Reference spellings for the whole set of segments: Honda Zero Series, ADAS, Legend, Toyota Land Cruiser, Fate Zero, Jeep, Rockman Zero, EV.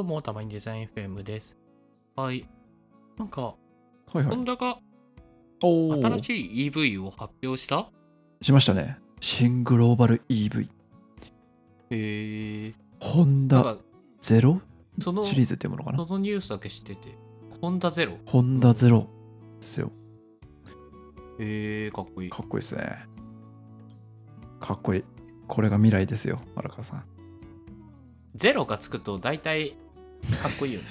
どうも、たまにデザイン FM です。はい。なんか、ホンダが新しい EV を発表した?しましたね。新グローバル EV。ホンダゼロシリーズっていうものかな?そのニュースだけ知ってて。ホンダゼロ。ホンダゼロですよ。かっこいい。かっこいいですね。かっこいい。これが未来ですよ、荒川さん。ゼロがつくと大体かっこいいよね。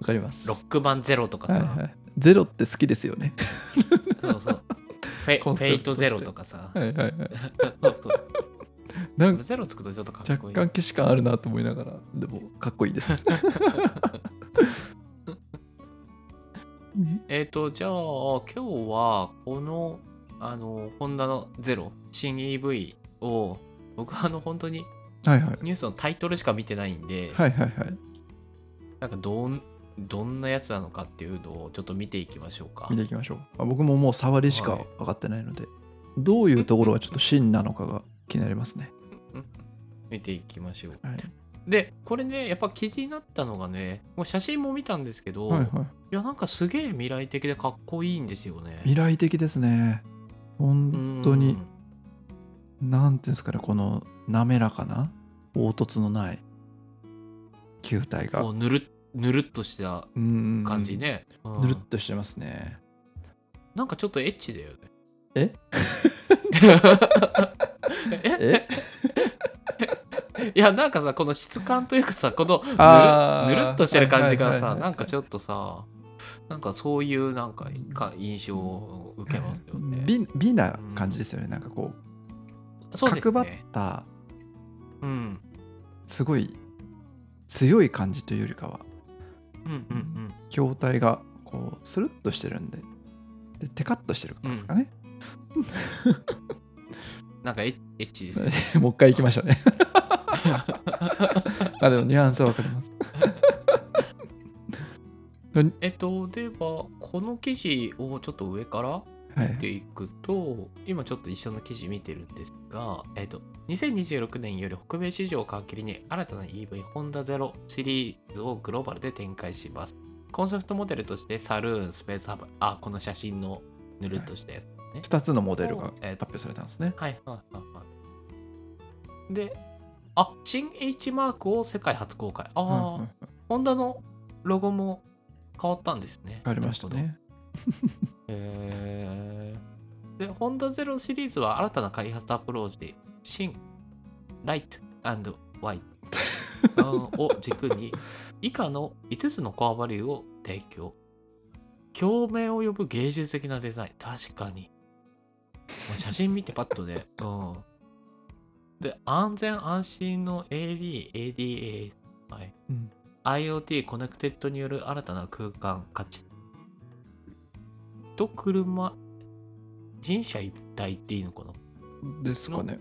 わかります。ロックマンゼロとかさ、はいはい。ゼロって好きですよね。そうそう。フェイトゼロとかさ。はいはいはい。なんかゼロつくとちょっとかっこいい。若干既視感あるなと思いながら、でもかっこいいです。じゃあ今日はこのホンダのゼロ新 EV を僕は本当に。はいはい、ニュースのタイトルしか見てないんで、はいはいはい、なんかどんなやつなのかっていうのをちょっと見ていきましょうか。見ていきましょう。僕ももう触りしか分かってないので、はい、どういうところがちょっと真なのかが気になりますね。見ていきましょう、はい、でこれねやっぱ気になったのがね、もう写真も見たんですけど、はいはい、いやなんかすげえ未来的でかっこいいんですよね。未来的ですね本当に。なんていうんですかね、この滑らかな凹凸のない球体がぬるっとした感じね、うん、ぬるっとしてますね。なんかちょっとエッチだよね。えいやなんかさ、この質感というかさ、このぬるっとしてる感じがさ、はいはいはいはい、なんかちょっとさ、なんかそういうなんか印象を受けますよね。美な感じですよね、なんかこう角張った、うん、すごい強い感じというよりかは、うんうんうん、筐体がこうスルッとしてるん でテカッとしてる感じですかね、うん、なんかエッチですよね。もう一回行きましょうね。あでもニュアンスは分かります。ではこの記事をちょっと上から見ていくと、はい、今ちょっと一緒の記事見てるんですが、2026年より北米市場を皮切りに新たな EV ホンダゼロシリーズをグローバルで展開します。コンセプトモデルとしてサルーン、スペースハブ、あ、この写真のぬるっとしたやつね、はい、2つのモデルが発表されたんですね。はいはいはいはい。で、あ、新 H マークを世界初公開。あ、はいはいはい、ホンダのロゴも変わったんですね。変わりましたね。でホンダゼロシリーズは新たな開発アプローチで新ライト&ワイトを軸に以下の5つのコアバリューを提供。共鳴を呼ぶ芸術的なデザイン。確かに写真見てパッとね、うん、で安全安心の AD、ADAS、はいうん、IoT コネクテッドによる新たな空間価値と車人車一体っていいのかなですかね、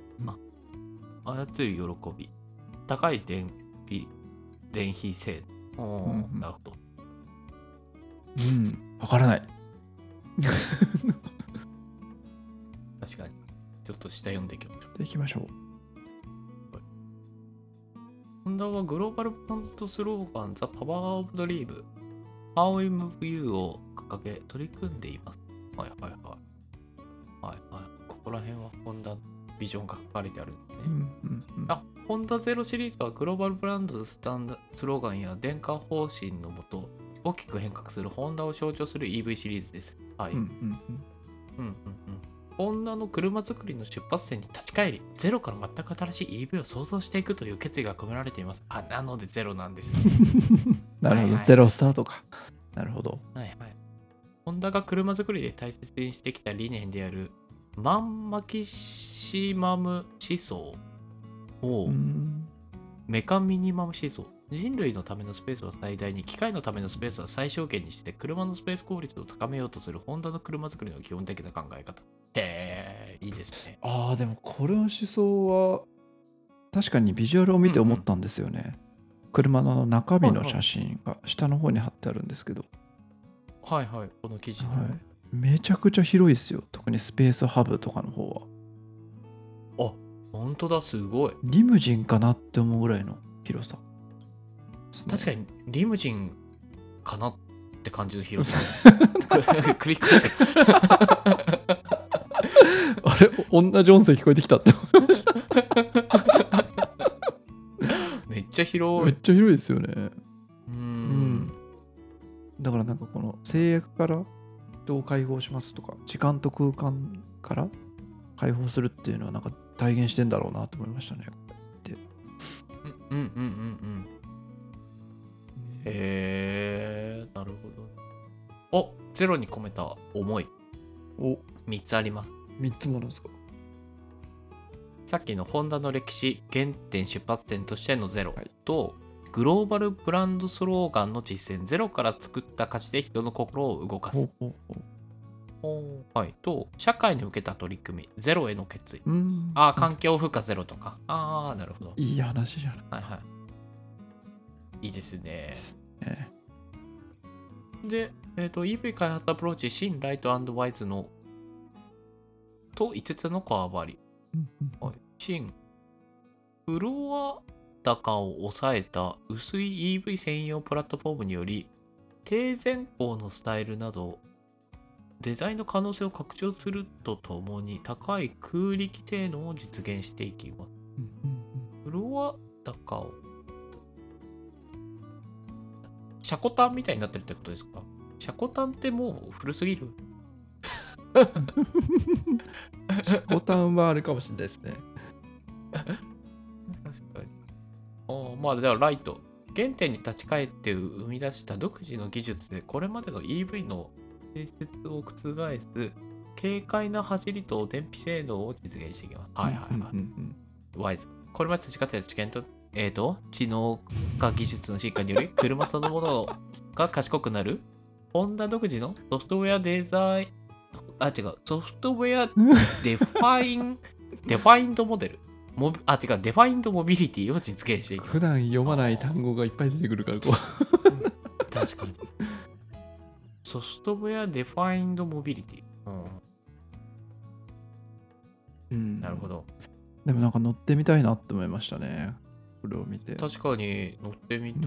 操る喜び高い電費性能、うんうん、なるほど、うん、わからない。確かにちょっと下読んでいきましょう。ホンダはグローバルポントスローガン The Power of Drive How We Move You を掲げ取り組んでいます。はいはいはい。はいはい。ここら辺はホンダビジョンが書かれてあるんですね。うんうんうん、あ、ホンダゼロシリーズはグローバルブランドのスローガンや伝家方針のもと大きく変革するホンダを象徴する EV シリーズです。はい。うんうんうん。うんうんうん。ホンダの車作りの出発点に立ち返り、ゼロから全く新しい EV を創造していくという決意が込められています。あ、なのでゼロなんですね。なるほど、はいはい。ゼロスタートか。なるほど。はいはい。ホンダが車作りで大切にしてきた理念であるマンマキシマム思想をメカミニマム思想、人類のためのスペースは最大に、機械のためのスペースは最小限にして車のスペース効率を高めようとするホンダの車作りの基本的な考え方。へえ、いいですね。ああ、でもこれの思想は確かにビジュアルを見て思ったんですよね、うんうん、車の中身の写真が下の方に貼ってあるんですけど、はいはい、この記事、はい、めちゃくちゃ広いですよ。特にスペースハブとかの方は、あ、本当だ、すごいリムジンかなって思うぐらいの広さ。確かにリムジンかなって感じの広さ繰り返しあれ同じ音声聞こえてきたってめっちゃ広い、めっちゃ広いですよね。うん、だからなんかこの制約から人を解放しますとか、時間と空間から解放するっていうのはなんか体現してんだろうなと思いましたね。ってうんうんうんうんうん。なるほど。お、ゼロに込めた思い。お、3つあります。3つもあるんですか。さっきのホンダの歴史、原点出発点としてのゼロと、はい、グローバルブランドスローガンの実践、ゼロから作った価値で人の心を動かす、はい、と社会に向けた取り組み、ゼロへの決意、あ、環境負荷ゼロとか、ああなるほど、いい話じゃない、はいはい、いいですね。で、EV 開発アプローチ、シンライト&ワイズのと5つのこだわり、はい、シンフロア高を抑えた薄い EV 専用プラットフォームにより低前高のスタイルなどデザインの可能性を拡張するとともに高い空力性能を実現していきます。フロア高をシャコタンみたいになってるってことですか。シャコタンってもう古すぎるシャコタンはあれかもしれないですね確かに。まあ、ではライト、原点に立ち返って生み出した独自の技術でこれまでの EV の性質を覆す軽快な走りと電気性能を実現していきます。はいはいはい、ワイズ、これまで培っていた知見と、知能化技術の進化により車そのものが賢くなるホンダ独自のソフトウェアデザイン、ソフトウェアデファインドモデルデファインドモビリティを実現していく。普段読まない単語がいっぱい出てくるからこう確かにソフトウェアデファインドモビリティ、なるほど。でもなんか乗ってみたいなって思いましたね、これを見て。確かに乗ってみたい、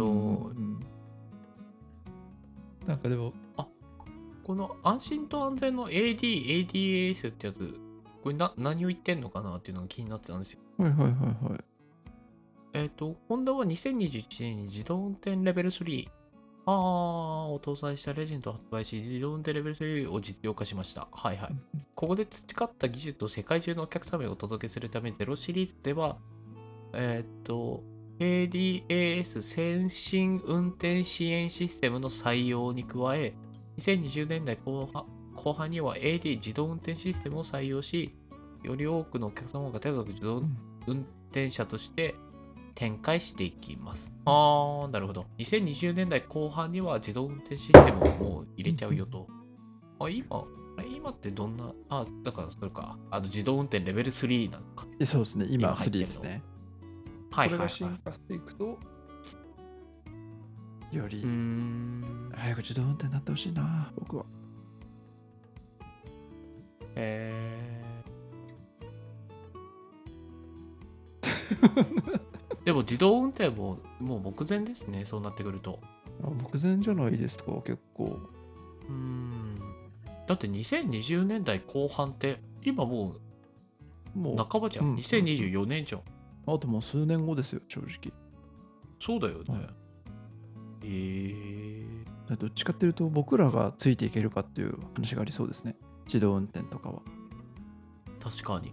なんかでもこの安心と安全の ADAS ってやつ、これ何を言ってんのかなっていうのが気になってたんですよ。はいはいはいはい。ホンダは2021年に自動運転レベル3を搭載したレジェンドを発売し、自動運転レベル3を実用化しました。はいはい。ここで培った技術を世界中のお客様にお届けするため、ゼロシリーズでは、ADAS 先進運転支援システムの採用に加え、2020年代後半には AD 自動運転システムを採用し、より多くのお客様が手続き自動運転者として展開していきます。なるほど。2020年代後半には自動運転システムをもう入れちゃうよと。今ってどんな、だからそれか、自動運転レベル3なのか。そうですね、今3ですね。はいはいはい。これが進化していくと、より早く自動運転になってほしいな、僕は。でも自動運転ももう目前ですね、そうなってくると。目前じゃないですか、結構。だって2020年代後半って今もう半ばじゃん、2024年じゃん、あともう数年後ですよ、正直。そうだよね、どっちかっていうと僕らがついていけるかっていう話がありそうですね、自動運転とかは。確かに、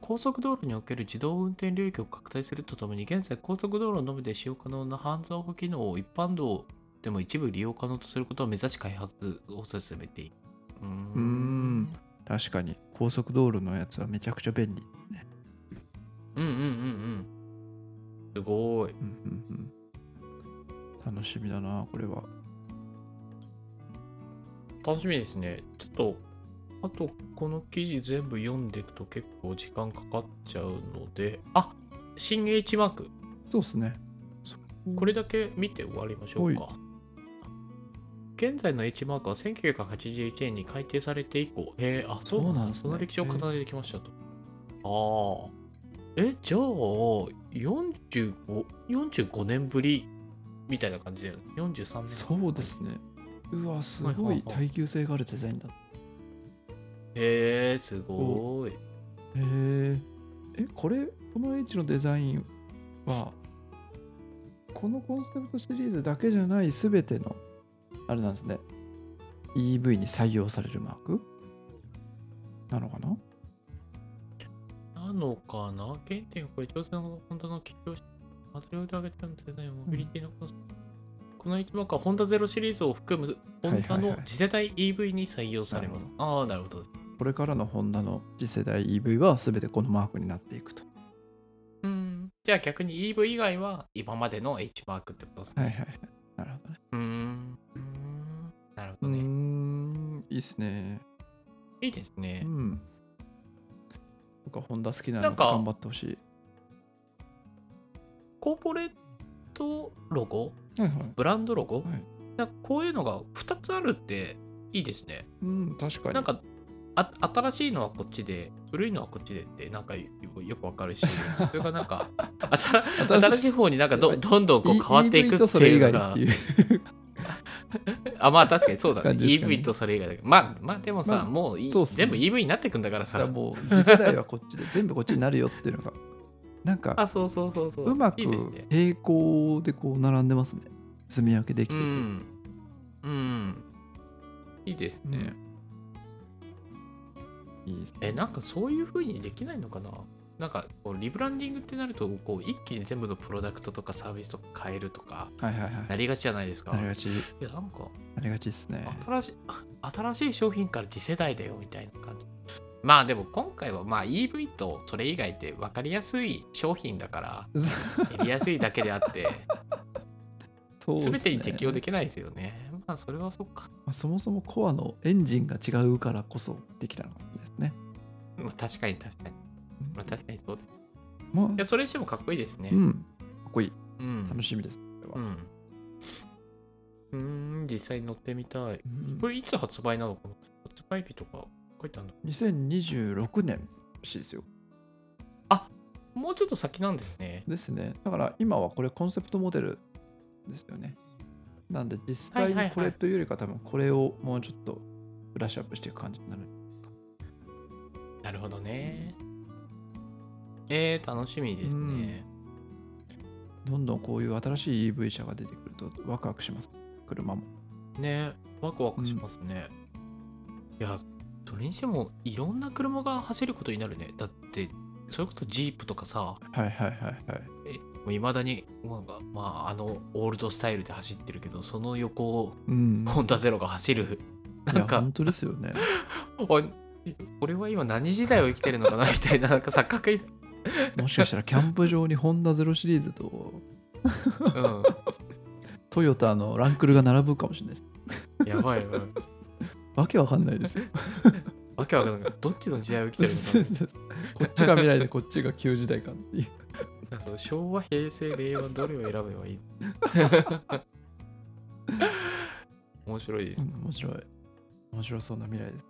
高速道路における自動運転領域を拡大するとともに、現在高速道路のみで使用可能なハンズオフ機能を一般道でも一部利用可能とすることを目指し開発を進めている。確かに高速道路のやつはめちゃくちゃ便利ね。すごい、楽しみだな、これは。楽しみですね。ちょっと、あとこの記事全部読んでいくと結構時間かかっちゃうので、新 H マーク。そうですね。これだけ見て終わりましょうか。現在の H マークは1981年に改定されて以降、そうなんですね。その歴史を重ねてきましたと。じゃあ、45年ぶりみたいな感じだよね。43年。そうですね。うわ、すごい耐久性があるデザインだ。すごい。この H のデザインは、このコンセプトシリーズだけじゃない全ての、あれなんですね。EV に採用されるマークなのかな原点はこれ、調整のホンダの起業者、マズリオで挙げてるんですけど、モビリティのコンセプト。この1番からホンダゼロシリーズを含むホンダの次世代 EV に採用されます。なるほど。これからのホンダの次世代 EV は全てこのマークになっていくと。じゃあ逆に EV 以外は今までの H マークってことですね。なるほどね。なるほどね。いいですね。いいですね。僕はホンダ好きなので頑張ってほしい。コーポレートロゴ、ブランドロゴ、なんかこういうのが2つあるっていいですね。確かに。なんか新しいのはこっちで、古いのはこっちでってなんかよくわかるし、それがなんか新しい方になんか どんどんこう変わっていくっていうのが。まあ確かにそうだね。EV とそれ以外だけど、まあでもさ、もう全部 EV になってくんだからさ、もう次世代はこっちで全部こっちになるよっていうのがなんかそううまく平行でこう並んでますね。積み分けできてて、いいですね。なんかそういう風にできないのかな。なんかこうリブランディングってなると、こう一気に全部のプロダクトとかサービスとか変えるとかなりがちじゃないですか。なりがちですね。新しい商品から次世代だよみたいな感じ。まあでも今回はまあ EV とそれ以外って分かりやすい商品だからやりやすいだけであってそうす、ね、全てに適用できないですよね。まあそれはそっか、そもそもコアのエンジンが違うからこそできたのですね。確かに確かにそうです。いや、それにしてもかっこいいですね。かっこいい。楽しみです。実際に乗ってみたい。これいつ発売なのかな。発売日とか書いてあるの。2026年らしいですよ。もうちょっと先なんですね。ですね。だから今はこれコンセプトモデルですよね。なんで実際にこれというよりか、多分これをもうちょっとブラッシュアップしていく感じになる。なるほどね。楽しみですね。どんどんこういう新しい EV 車が出てくるとワクワクします。車もね、ワクワクしますね。いや、それにしてもいろんな車が走ることになるね。だってそれこそジープとかさ、もう未だになんか、オールドスタイルで走ってるけど、その横をホンダゼロが走る。なんか本当ですよね。俺は今何時代を生きてるのかなみたいな、なんか錯覚。もしかしたらキャンプ場にホンダゼロシリーズとトヨタのランクルが並ぶかもしれないです。やばいわけわかんないですよ。わけわかんない。どっちの時代を生きてるのかな。こっちが未来でこっちが旧時代かっていう。昭和、平成、令和、どれを選べばいい。面白いです。面白そうな未来です。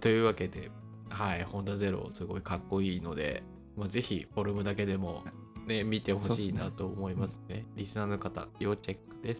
というわけで、ホンダゼロすごいかっこいいので、ぜひフォルムだけでも、見てほしいなと思いますね。リスナーの方要チェックです。